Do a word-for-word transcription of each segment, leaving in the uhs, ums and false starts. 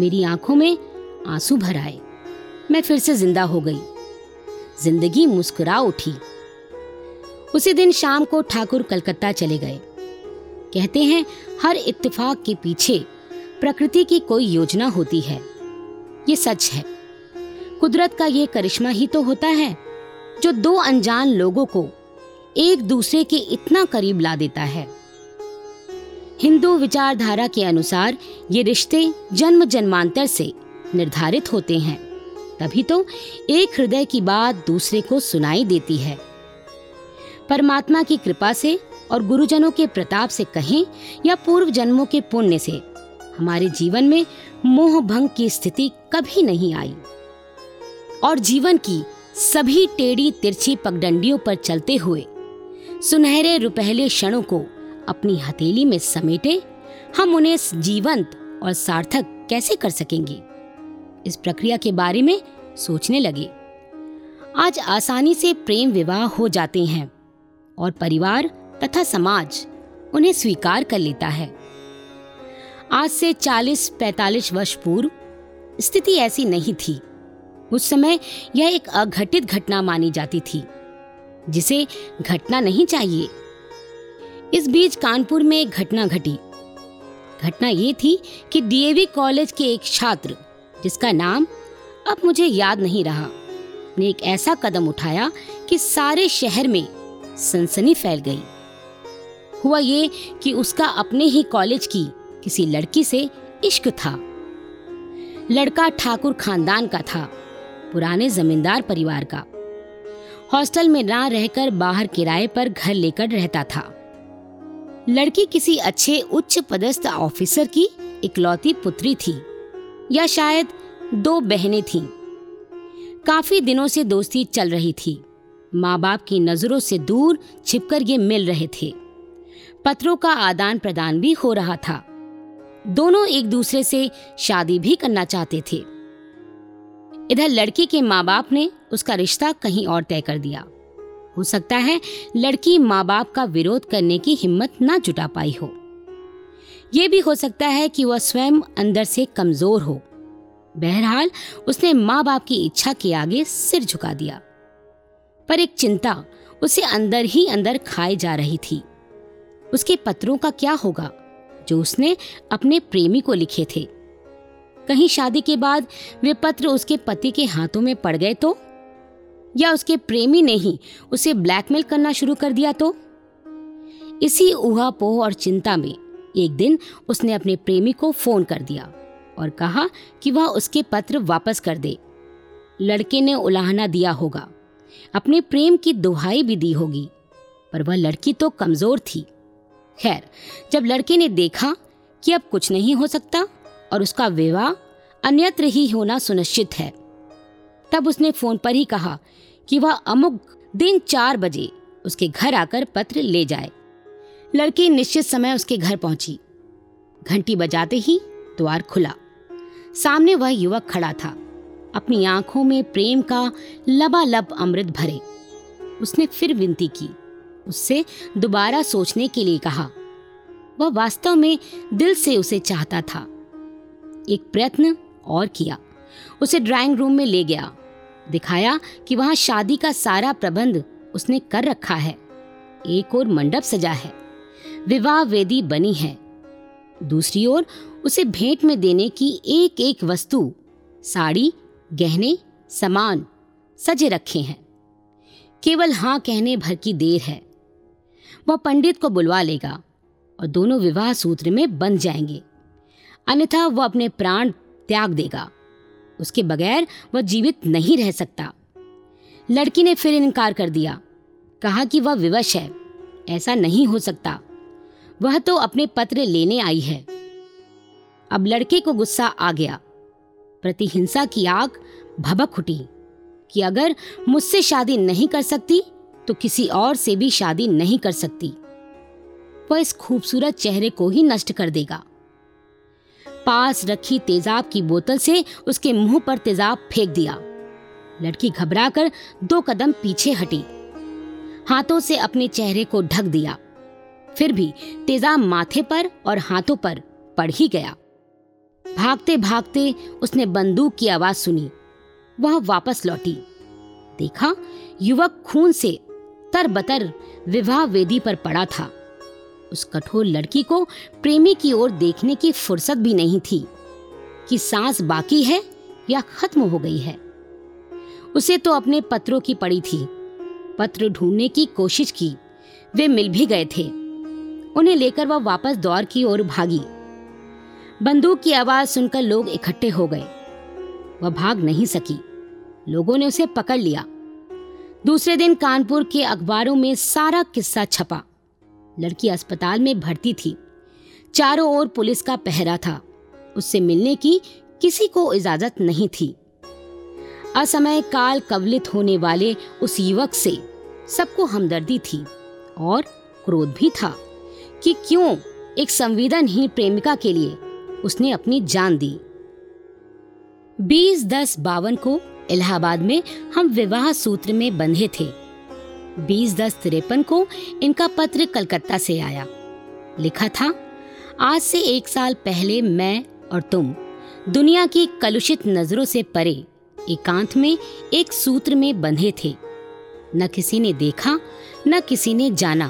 मेरी आंखों में आंसू भर आए। मैं फिर से जिंदा हो गई। जिंदगी मुस्कुरा उठी। उसी दिन शाम को ठाकुर कलकत्ता चले गए। कहते हैं हर इत्तेफाक के पीछे प्रकृति की कोई योजना होती है। ये सच है। कुदरत का ये करिश्मा ही तो होता है जो दो अनजान लोगों को एक दूसरे के इतना करीब ला देता है। हिंदू विचारधारा के अनुसार ये रिश्ते जन्म जन्मांतर से निर्धारित होते हैं, तभी तो एक हृदय की बात दूसरे को सुनाई देती है। परमात्मा की कृपा से और गुरुजनों के प्रताप से कहें या पूर्व जन्मों के पुण्य से हमारे जीवन में मोह भंग की स्थिति कभी नहीं आई और जीवन की सभी टेढ़ी तिरछी पगडंडियों पर चलते हुए सुनहरे रुपहले क्षणों को अपनी हथेली में समेटे हम उन्हें जीवंत और सार्थक कैसे कर सकेंगे, इस प्रक्रिया के बारे में सोचने लगे। आज आसानी से प्रेम विवाह हो जाते हैं और परिवार तथा समाज उन्हें स्वीकार कर लेता है। आज से चालीस पैंतालीस वर्ष पूर्व स्थिति ऐसी नहीं थी। उस समय यह एक अघटित घटना मानी जाती थी जिसे घटना नहीं चाहिए। इस बीच कानपुर में एक घटना घटी। घटना ये थी कि डीएवी कॉलेज के एक छात्र, जिसका नाम अब मुझे याद नहीं रहा, ने एक ऐसा कदम उठाया कि सारे शहर में सनसनी फैल गई। हुआ ये कि उसका अपने ही कॉलेज की किसी लड़की से इश्क था। लड़का ठाकुर खानदान का था, पुराने जमींदार परिवार का। हॉस्टल में ना रहकर बाहर किराए पर घर लेकर रहता था। लड़की किसी अच्छे उच्च पदस्थ ऑफिसर की इकलौती पुत्री थी, या शायद दो बहनें थीं। काफी दिनों से दोस्ती चल रही थी। माँ बाप की नजरों से दूर छिपकर ये मिल रहे थे। पत्रों का आदान प्रदान भी हो रहा था। दोनों एक दूसरे से शादी भी करना चाहते थे। इधर लड़की के माँ बाप ने उसका रिश्ता कहीं और तय कर दिया। हो सकता है लड़की माँ बाप का विरोध करने की हिम्मत ना जुटा पाई हो। यह भी हो सकता है कि वह स्वयं अंदर से कमजोर हो। बहरहाल उसने माँ बाप की इच्छा के आगे सिर झुका दिया। पर एक चिंता उसे अंदर ही अंदर खाए जा रही थी। उसके पत्रों का क्या होगा जो उसने अपने प्रेमी को लिखे थे? कहीं शादी के बाद वे पत्र उसके पति के हाथों में पड़ गए तो, या उसके प्रेमी ने ही उसे ब्लैकमेल करना शुरू कर दिया तो? इसी ऊहापोह और चिंता में एक दिन उसने अपने प्रेमी को फोन कर दिया और कहा कि वह उसके पत्र वापस कर दे। लड़के ने उलाहना दिया होगा, अपने प्रेम की दुहाई भी दी होगी, पर वह लड़की तो कमजोर थी। खैर, जब लड़के ने देखा कि अब कुछ नहीं हो सकता और उसका विवाह अन्यत्र ही होना सुनिश्चित है, तब उसने फोन पर ही कहा कि वह अमुक दिन चार बजे उसके घर आकर पत्र ले जाए। लड़की निश्चित समय उसके घर पहुंची। घंटी बजाते ही द्वार खुला। सामने वह युवक खड़ा था, अपनी आंखों में प्रेम का लबालब अमृत भरे। उसने फिर विनती की, उससे दोबारा सोचने के लिए कहा। वह वास्तव में दिल से उसे चाहता था। एक प्रयत्न और किया। उसे ड्राइंग रूम में ले गया, दिखाया कि वहां शादी का सारा प्रबंध उसने कर रखा है। एक ओर मंडप सजा है, विवाह वेदी बनी है, दूसरी ओर उसे भेंट में देने की एक एक वस्तु, साड़ी, गहने, सामान सजे रखे हैं। केवल हाँ कहने भर की देर है। वह पंडित को बुलवा लेगा और दोनों विवाह सूत्र में बंध जाएंगे, अन्यथा वह अपने प्राण त्याग देगा। उसके बगैर वह जीवित नहीं रह सकता। लड़की ने फिर इनकार कर दिया, कहा कि वह विवश है, ऐसा नहीं हो सकता, वह तो अपने पत्र लेने आई है। अब लड़के को गुस्सा आ गया। प्रतिहिंसा की आग भभक उठी कि अगर मुझसे शादी नहीं कर सकती तो किसी और से भी शादी नहीं कर सकती। वह इस खूबसूरत चेहरे को ही नष्ट कर देगा। पास रखी तेजाब की बोतल से उसके मुंह पर तेजाब फेंक दिया। लड़की घबराकर दो कदम पीछे हटी, हाथों से अपने चेहरे को ढक दिया। फिर भी तेजाब माथे पर और हाथों पर पड़ ही गया। भागते भागते उसने बंदूक की आवाज सुनी। वह वापस लौटी। देखा युवक खून से तरबतर विवाह वेदी पर पड़ा था। उस कठोर लड़की को प्रेमी की ओर देखने की फुर्सत भी नहीं थी कि सांस बाकी है या खत्म हो गई है। उसे तो अपने पत्रों की पड़ी थी। पत्र ढूंढने की कोशिश की, वे मिल भी गए थे। उन्हें लेकर वह वापस दौर की ओर भागी। बंदूक की आवाज सुनकर लोग इकट्ठे हो गए। वह भाग नहीं सकी। लोगों ने उसे पकड़ लिया। दूसरे दिन कानपुर के अखबारों में सारा किस्सा छपा। लड़की अस्पताल में भर्ती थी। चारों ओर पुलिस का पहरा था। उससे मिलने की किसी को इजाजत नहीं थी। असमय काल कवलित होने वाले उस युवक से सबको हमदर्दी थी और क्रोध भी था कि क्यों एक संवेदनहीन प्रेमिका के लिए उसने अपनी जान दी। बीस दस बावन को इलाहाबाद में हम विवाह सूत्र में बंधे थे। बीस दस तिरपन को इनका पत्र कलकत्ता से आया। लिखा था, आज से एक साल पहले मैं और तुम दुनिया की कलुषित नजरों से परे एकांत में एक सूत्र में बंधे थे। न किसी ने देखा, न किसी ने जाना।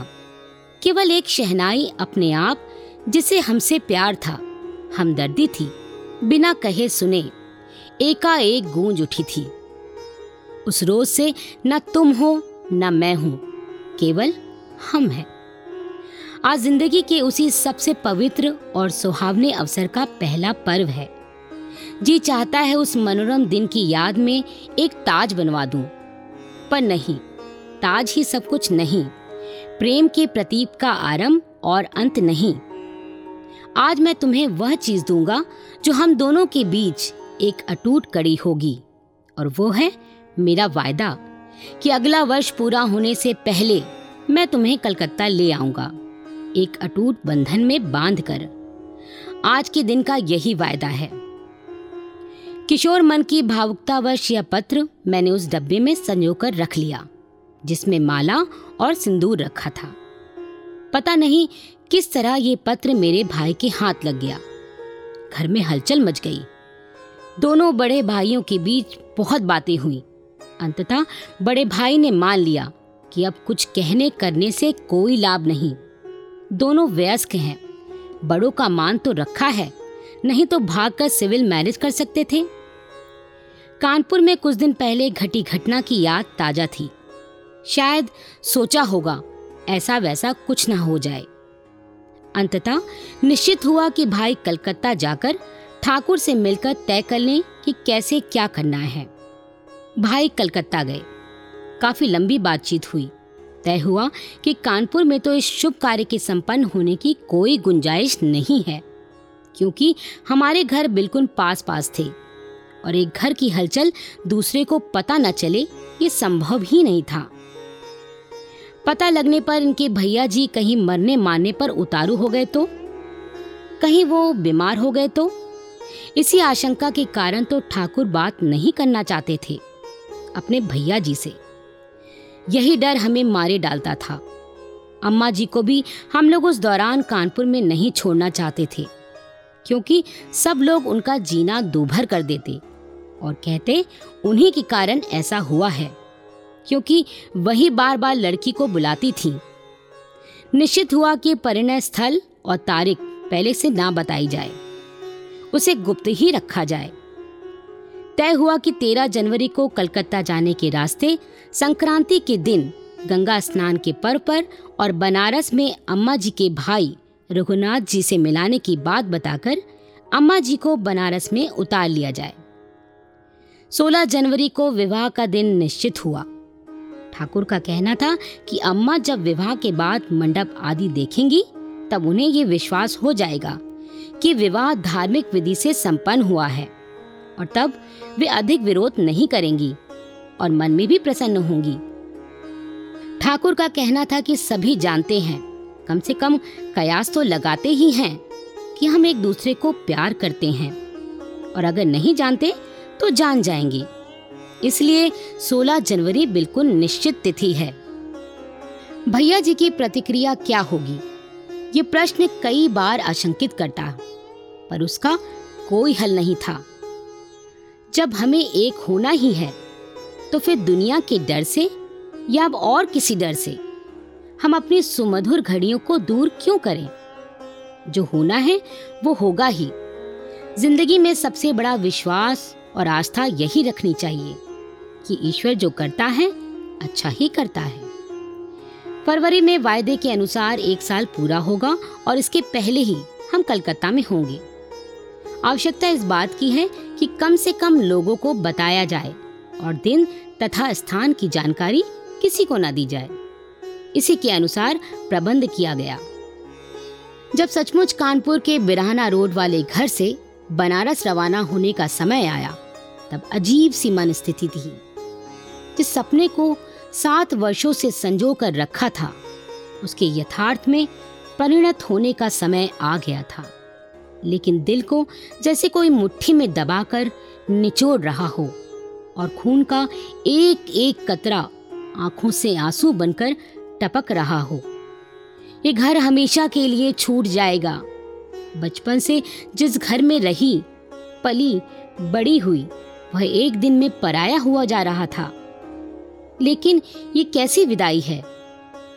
केवल एक शहनाई अपने आप, जिसे हमसे प्यार था, हमदर्दी थी, बिना कहे सुने एकाएक गूंज उठी थी। उस रोज से न तुम हो न मैं हूं, केवल हम हैं। आज जिंदगी के उसी सबसे पवित्र और सुहावने अवसर का पहला पर्व है। जी चाहता है उस मनोरम दिन की याद में एक ताज बनवा दूं, पर नहीं, ताज ही सब कुछ नहीं। प्रेम के प्रतीक का आरंभ और अंत नहीं। आज मैं तुम्हें वह चीज दूंगा जो हम दोनों के बीच एक अटूट कड़ी होगी, और वो है मेरा वायदा कि अगला वर्ष पूरा होने से पहले मैं तुम्हें कलकत्ता ले आऊंगा, एक अटूट बंधन में बांधकर। आज के दिन का यही वायदा है। किशोर मन की भावुकतावश यह पत्र मैंने उस डब्बे में संजोकर रख लिया जिसमें माला और सिंदूर रखा था। पता नहीं किस तरह ये पत्र मेरे भाई के हाथ लग गया। घर में हलचल मच गई। दोनों बड़े भाइयों के बीच बहुत बातें हुई। अंततः बड़े भाई ने मान लिया कि अब कुछ कहने करने से कोई लाभ नहीं। दोनों वयस्क हैं, बड़ों का मान तो रखा है, नहीं तो भागकर सिविल मैरिज कर सकते थे। कानपुर में कुछ दिन पहले घटी घटना की याद ताजा थी। शायद सोचा होगा ऐसा वैसा कुछ ना हो जाए। अंततः निश्चित हुआ कि भाई कलकत्ता जाकर ठाकुर से मिलकर तय कर लें कि कैसे क्या करना है। भाई कलकत्ता गए। काफी लंबी बातचीत हुई। तय हुआ कि कानपुर में तो इस शुभ कार्य के संपन्न होने की कोई गुंजाइश नहीं है, क्योंकि हमारे घर बिल्कुल पास पास थे और एक घर की हलचल दूसरे को पता न चले ये संभव ही नहीं था। पता लगने पर इनके भैया जी कहीं मरने मारने पर उतारू हो गए तो, कहीं वो बीमार हो गए तो। इसी आशंका के कारण तो ठाकुर बात नहीं करना चाहते थे अपने भैया जी से। यही डर हमें मारे डालता था। अम्मा जी को भी हम लोग उस दौरान कानपुर में नहीं छोड़ना चाहते थे, क्योंकि सब लोग उनका जीना दूभर कर देते और कहते उन्हीं के कारण ऐसा हुआ है, क्योंकि वही बार बार लड़की को बुलाती थी। निश्चित हुआ कि परिणय स्थल और तारीख पहले से ना बताई जाए, उसे गुप्त ही रखा जाए। तय हुआ कि तेरह जनवरी को कलकत्ता जाने के रास्ते संक्रांति के दिन गंगा स्नान के पर्व पर और बनारस में अम्मा जी के भाई रघुनाथ जी से मिलाने की बात बताकर अम्मा जी को बनारस में उतार लिया जाए। सोलह जनवरी को विवाह का दिन निश्चित हुआ। ठाकुर का कहना था कि अम्मा जब विवाह के बाद मंडप आदि देखेंगी तब उन्हें ये विश्वास हो जाएगा कि विवाह धार्मिक विधि से संपन्न हुआ है, और तब वे अधिक विरोध नहीं करेंगी और मन में भी प्रसन्न होंगी। ठाकुर का कहना था कि सभी जानते हैं, कम से कम कयास तो लगाते ही हैं कि हम एक दूसरे को प्यार करते हैं, और अगर नहीं जानते तो जान जाएंगे। इसलिए सोलह जनवरी बिल्कुल निश्चित तिथि है। भैया जी की प्रतिक्रिया क्या होगी, ये प्रश्न कई बार आशंकित करता, पर उसका कोई हल नहीं था। जब हमें एक होना ही है तो फिर दुनिया के डर से या अब और किसी डर से हम अपनी सुमधुर घड़ियों को दूर क्यों करें। जो होना है वो होगा ही। जिंदगी में सबसे बड़ा विश्वास और आस्था यही रखनी चाहिए कि ईश्वर जो करता है अच्छा ही करता है। फरवरी में वायदे के अनुसार एक साल पूरा होगा और इसके पहले ही हम कलकत्ता में होंगे। आवश्यकता इस बात की है कि कम से कम लोगों को बताया जाए और दिन तथा स्थान की जानकारी किसी को ना दी जाए। इसी के अनुसार प्रबंध किया गया। जब सचमुच कानपुर के बिरहाना रोड वाले घर से बनारस रवाना होने का समय आया तब अजीब सी मन स्थिति थी। जिस सपने को सात वर्षों से संजो कर रखा था उसके यथार्थ में परिणत होने का समय आ गया था, लेकिन दिल को जैसे कोई मुट्ठी में दबाकर निचोड़ रहा हो और खून का एक एक कतरा आंखों से आंसू बनकर टपक रहा हो। ये घर हमेशा के लिए छूट जाएगा। बचपन से जिस घर में रही, पली, बड़ी हुई, वह एक दिन में पराया हुआ जा रहा था। लेकिन ये कैसी विदाई है।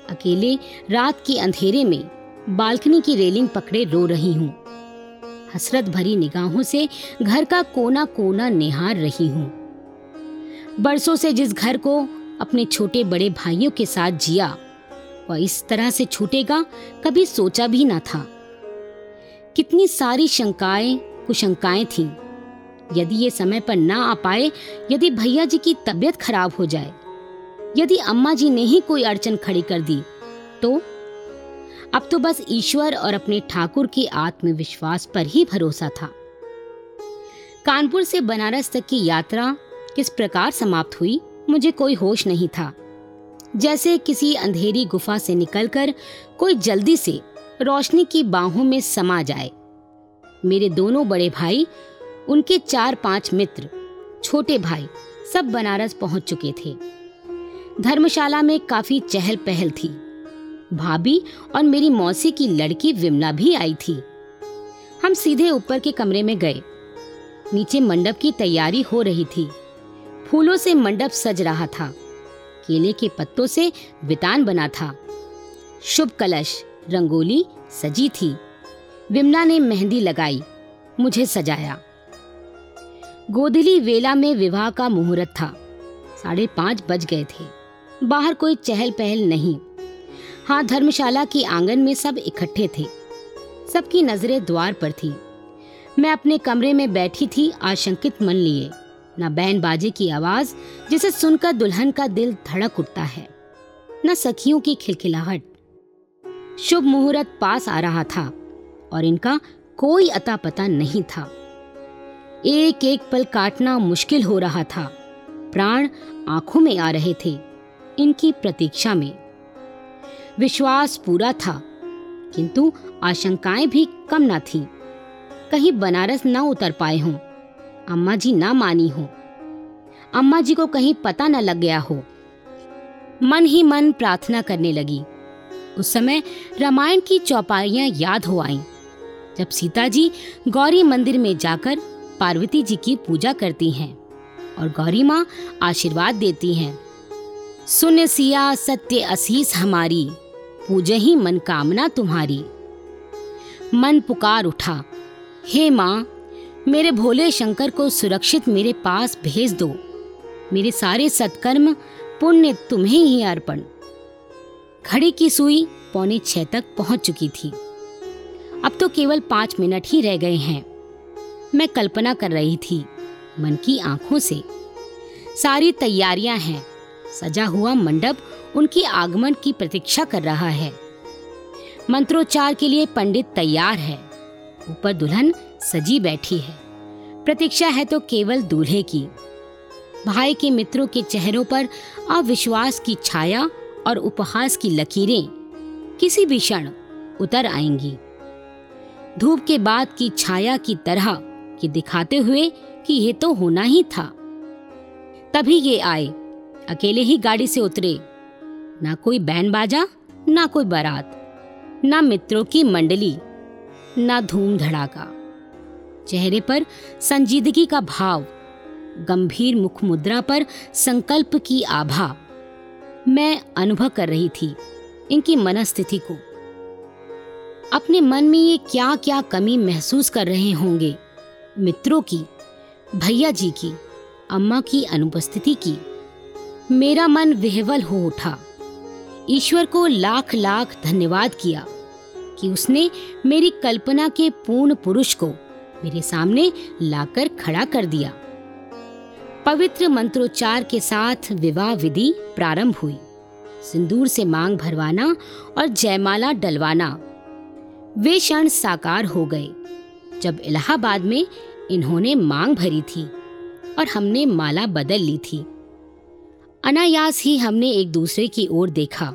अकेले रात के अंधेरे में बालकनी की रेलिंग पकड़े रो रही हूँ। हसरत भरी निगाहों से घर का कोना कोना निहार रही हूँ। बरसों से जिस घर को अपने छोटे बड़े भाइयों के साथ जिया वह इस तरह से छूटेगा कभी सोचा भी ना था। कितनी सारी शंकाएं कुशंकाएं थीं। यदि ये समय पर ना आ पाए, यदि भैया जी की तबीयत खराब हो जाए, यदि अम्मा जी ने ही कोई अड़चन खड़ी कर दी तो अब तो बस ईश्वर और अपने ठाकुर के आत्मविश्वास पर ही भरोसा था। कानपुर से बनारस तक की यात्रा किस प्रकार समाप्त हुई मुझे कोई होश नहीं था। जैसे किसी अंधेरी गुफा से निकलकर कोई जल्दी से रोशनी की बाहों में समा जाए। मेरे दोनों बड़े भाई, उनके चार पांच मित्र, छोटे भाई सब बनारस पहुंच चुके थे। धर्मशाला में काफी चहल पहल थी। भाभी और मेरी मौसी की लड़की विमला भी आई थी। हम सीधे ऊपर के कमरे में गए। नीचे मंडप की तैयारी हो रही थी। फूलों से मंडप सज रहा था। केले के पत्तों से वितान बना था। शुभ कलश, रंगोली सजी थी। विमला ने मेहंदी लगाई, मुझे सजाया। गोधली वेला में विवाह का मुहूर्त था। साढ़े पांच बज गए थे। बाहर कोई चहल पहल नहीं। हाँ, धर्मशाला के आंगन में सब इकट्ठे थे। सबकी नजरें द्वार पर थी। मैं अपने कमरे में बैठी थी, आशंकित मन लिए। ना बैंड बाजे की आवाज जिसे सुनकर दुल्हन का दिल धड़क उठता है, ना सखियों की खिलखिलाहट। शुभ मुहूर्त पास आ रहा था और इनका कोई अता पता नहीं था। एक एक पल काटना मुश्किल हो रहा था। प्राण आंखों में आ रहे थे इनकी प्रतीक्षा में। विश्वास पूरा था किंतु आशंकाएं भी कम ना थीं। कहीं बनारस ना उतर पाए हों, अम्मा जी ना मानी हो, अम्मा जी को कहीं पता न लग गया हो। मन ही मन प्रार्थना करने लगी। उस समय रामायण की चौपाइयां याद हो आईं, जब सीता जी गौरी मंदिर में जाकर पार्वती जी की पूजा करती हैं और गौरी माँ आशीर्वाद देती हैं। सुन सिया सत्य असीस हमारी, पूजे ही मन कामना तुम्हारी। मन पुकार उठा, हे माँ, मेरे भोले शंकर को सुरक्षित मेरे पास भेज दो। मेरे सारे सत्कर्म पुण्य तुम्हें ही अर्पण। घड़ी की सुई पौने छह तक पहुंच चुकी थी। अब तो केवल पांच मिनट ही रह गए हैं। मैं कल्पना कर रही थी, मन की आंखों से। सारी तैयारियां हैं। सजा हुआ मंडप उनके आगमन की प्रतीक्षा कर रहा है। मंत्रोच्चार के लिए पंडित तैयार है। ऊपर दुल्हन सजी बैठी है। प्रतीक्षा है तो केवल दूल्हे की। भाई के मित्रों के चेहरों पर अविश्वास की छाया और उपहास की लकीरें किसी भी क्षण उतर आएंगी। धूप के बाद की छाया की तरह कि दिखाते हुए कि यह तो होना ही था। तभी ये आए, अकेले ही गाड़ी से उतरे। ना कोई बैंड बाजा, ना कोई बारात, ना मित्रों की मंडली, ना धूम धड़ाका। चेहरे पर संजीदगी का भाव, गंभीर मुख मुद्रा पर संकल्प की आभा। मैं अनुभव कर रही थी इनकी मनस्थिति को। अपने मन में ये क्या क्या कमी महसूस कर रहे होंगे, मित्रों की, भैया जी की, अम्मा की अनुपस्थिति की। मेरा मन विह्वल हो उठा। ईश्वर को लाख लाख धन्यवाद किया कि उसने मेरी कल्पना के पूर्ण पुरुष को मेरे सामने लाकर खड़ा कर दिया। पवित्र मंत्रोच्चार के साथ विवाह विधि प्रारंभ हुई। सिंदूर से मांग भरवाना और जयमाला डलवाना, वे क्षण साकार हो गए जब इलाहाबाद में इन्होंने मांग भरी थी और हमने माला बदल ली थी। अनायास ही हमने एक दूसरे की ओर देखा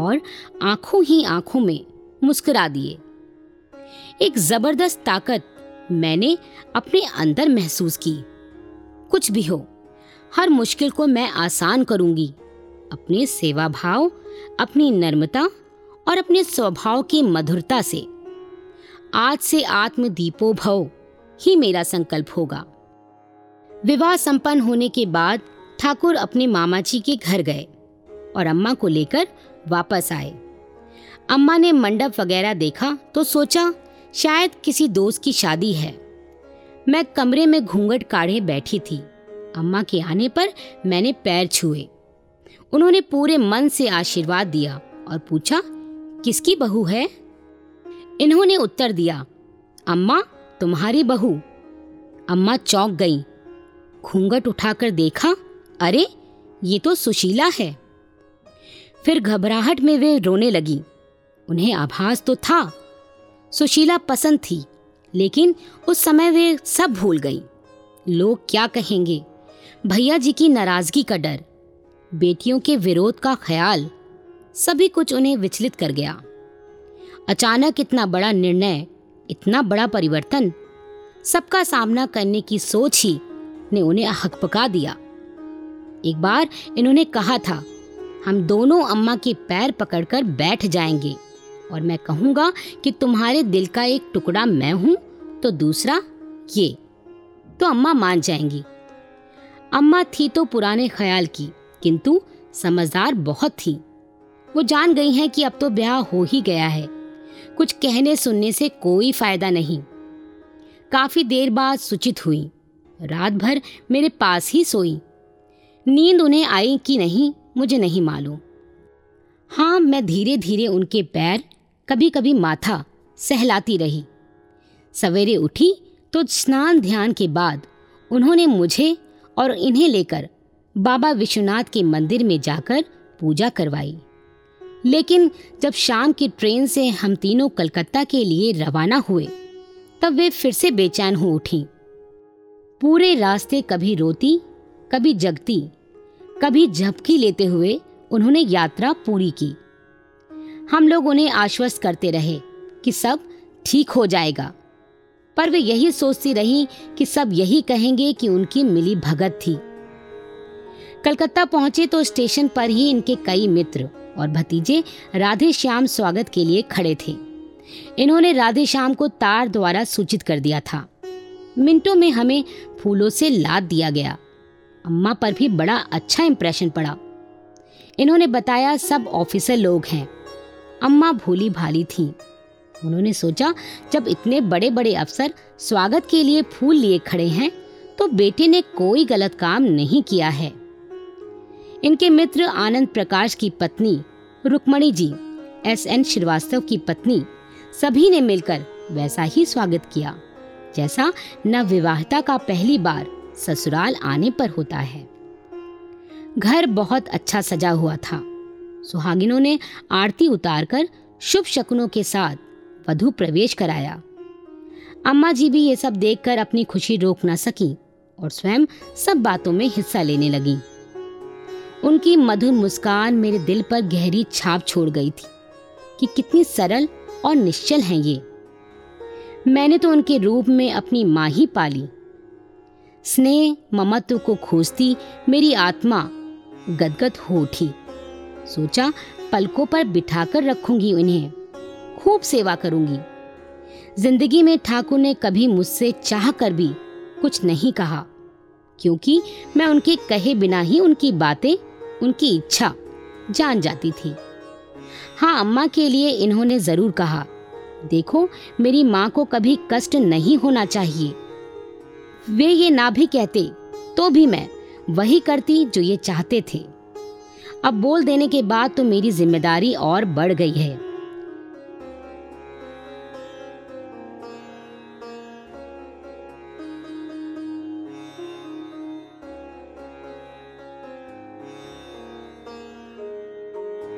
और आंखों ही आंखों में मुस्कुरा दिए। एक जबरदस्त ताकत मैंने अपने अंदर महसूस की। कुछ भी हो, हर मुश्किल को मैं आसान करूंगी, अपने सेवा भाव, अपनी नम्रता और अपने स्वभाव की मधुरता से। आज से आत्मदीपो भव ही मेरा संकल्प होगा। विवाह संपन्न होने के बाद ठाकुर अपने मामाजी के घर गए और अम्मा को लेकर वापस आए। अम्मा ने मंडप वगैरह देखा तो सोचा शायद किसी दोस्त की शादी है। मैं कमरे में घूंघट काढ़े बैठी थी। अम्मा के आने पर मैंने पैर छुए। उन्होंने पूरे मन से आशीर्वाद दिया और पूछा, किसकी बहू है? इन्होंने उत्तर दिया, अम्मा तुम्हारी बहू। अम्मा चौंक गईं। घूंघट उठाकर देखा, अरे ये तो सुशीला है। फिर घबराहट में वे रोने लगी। उन्हें आभास तो था, सुशीला पसंद थी, लेकिन उस समय वे सब भूल गईं। लोग क्या कहेंगे, भैया जी की नाराजगी का डर, बेटियों के विरोध का ख्याल, सभी कुछ उन्हें विचलित कर गया। अचानक इतना बड़ा निर्णय, इतना बड़ा परिवर्तन, सबका सामना करने की सोच ही ने उन्हें हक पका दिया। एक बार इन्होंने कहा था, हम दोनों अम्मा के पैर पकड़कर बैठ जाएंगे और मैं कहूँगा कि तुम्हारे दिल का एक टुकड़ा मैं हूँ तो दूसरा ये, तो अम्मा मान जाएंगी। अम्मा थी तो पुराने ख्याल की, किंतु समझदार बहुत थी। वो जान गई हैं कि अब तो ब्याह हो ही गया है, कुछ कहने सुनने से कोई फायदा नहीं। काफी देर बाद सूचित हुई। रात भर मेरे पास ही सोई। नींद उन्हें आई कि नहीं मुझे नहीं मालूम। हाँ, मैं धीरे धीरे उनके पैर, कभी कभी माथा सहलाती रही। सवेरे उठी तो स्नान ध्यान के बाद उन्होंने मुझे और इन्हें लेकर बाबा विश्वनाथ के मंदिर में जाकर पूजा करवाई। लेकिन जब शाम की ट्रेन से हम तीनों कलकत्ता के लिए रवाना हुए, तब वे फिर से बेचैन हो उठी। पूरे रास्ते कभी रोती, कभी जगती, कभी झपकी लेते हुए उन्होंने यात्रा पूरी की। हम लोग उन्हें आश्वस्त करते रहे कि सब ठीक हो जाएगा, पर वे यही सोचती रही कि सब यही कहेंगे कि उनकी मिली भगत थी। कलकत्ता पहुंचे तो स्टेशन पर ही इनके कई मित्र और भतीजे राधे श्याम स्वागत के लिए खड़े थे। इन्होंने राधे श्याम को तार द्वारा सूचित कर दिया था। मिनटों में हमें फूलों से लाद दिया गया। अम्मा पर भी बड़ा अच्छा इंप्रेशन पड़ा। इन्होंने बताया सब ऑफिसर लोग हैं। अम्मा भोली भाली थीं। उन्होंने सोचा जब इतने बड़े बड़े अफसर स्वागत के लिए फूल लिए खड़े हैं तो बेटे ने कोई गलत काम नहीं किया है। इनके मित्र आनंद प्रकाश की पत्नी रुक्मणी जी, एस एन श्रीवास्तव की पत्नी, सभी ने मिलकर वैसा ही स्वागत किया जैसा नवविवाहिता का पहली बार ससुराल आने पर होता है। घर बहुत अच्छा सजा हुआ था। सुहागिनों ने आरती उतारकर शुभ शकुनों के साथ वधू प्रवेश कराया। अम्मा जी भी ये सब देखकर अपनी खुशी रोक न सकी और स्वयं सब बातों में हिस्सा लेने लगी। उनकी मधुर मुस्कान मेरे दिल पर गहरी छाप छोड़ गई थी कि कितनी सरल और निश्चल हैं ये। मैंने तो उनके रूप में अपनी माँ ही पाली। स्नेह ममत्व को खोजती मेरी आत्मा गदगद हो उठी। सोचा पलकों पर बिठाकर रखूंगी, उन्हें खूब सेवा करूंगी। जिंदगी में ठाकुर ने कभी मुझसे चाह कर भी कुछ नहीं कहा, क्योंकि मैं उनके कहे बिना ही उनकी बातें, उनकी इच्छा जान जाती थी। हाँ, अम्मा के लिए इन्होंने जरूर कहा, देखो मेरी माँ को कभी कष्ट नहीं होना चाहिए। वे ये ना भी कहते तो भी मैं वही करती जो ये चाहते थे। अब बोल देने के बाद तो मेरी जिम्मेदारी और बढ़ गई है।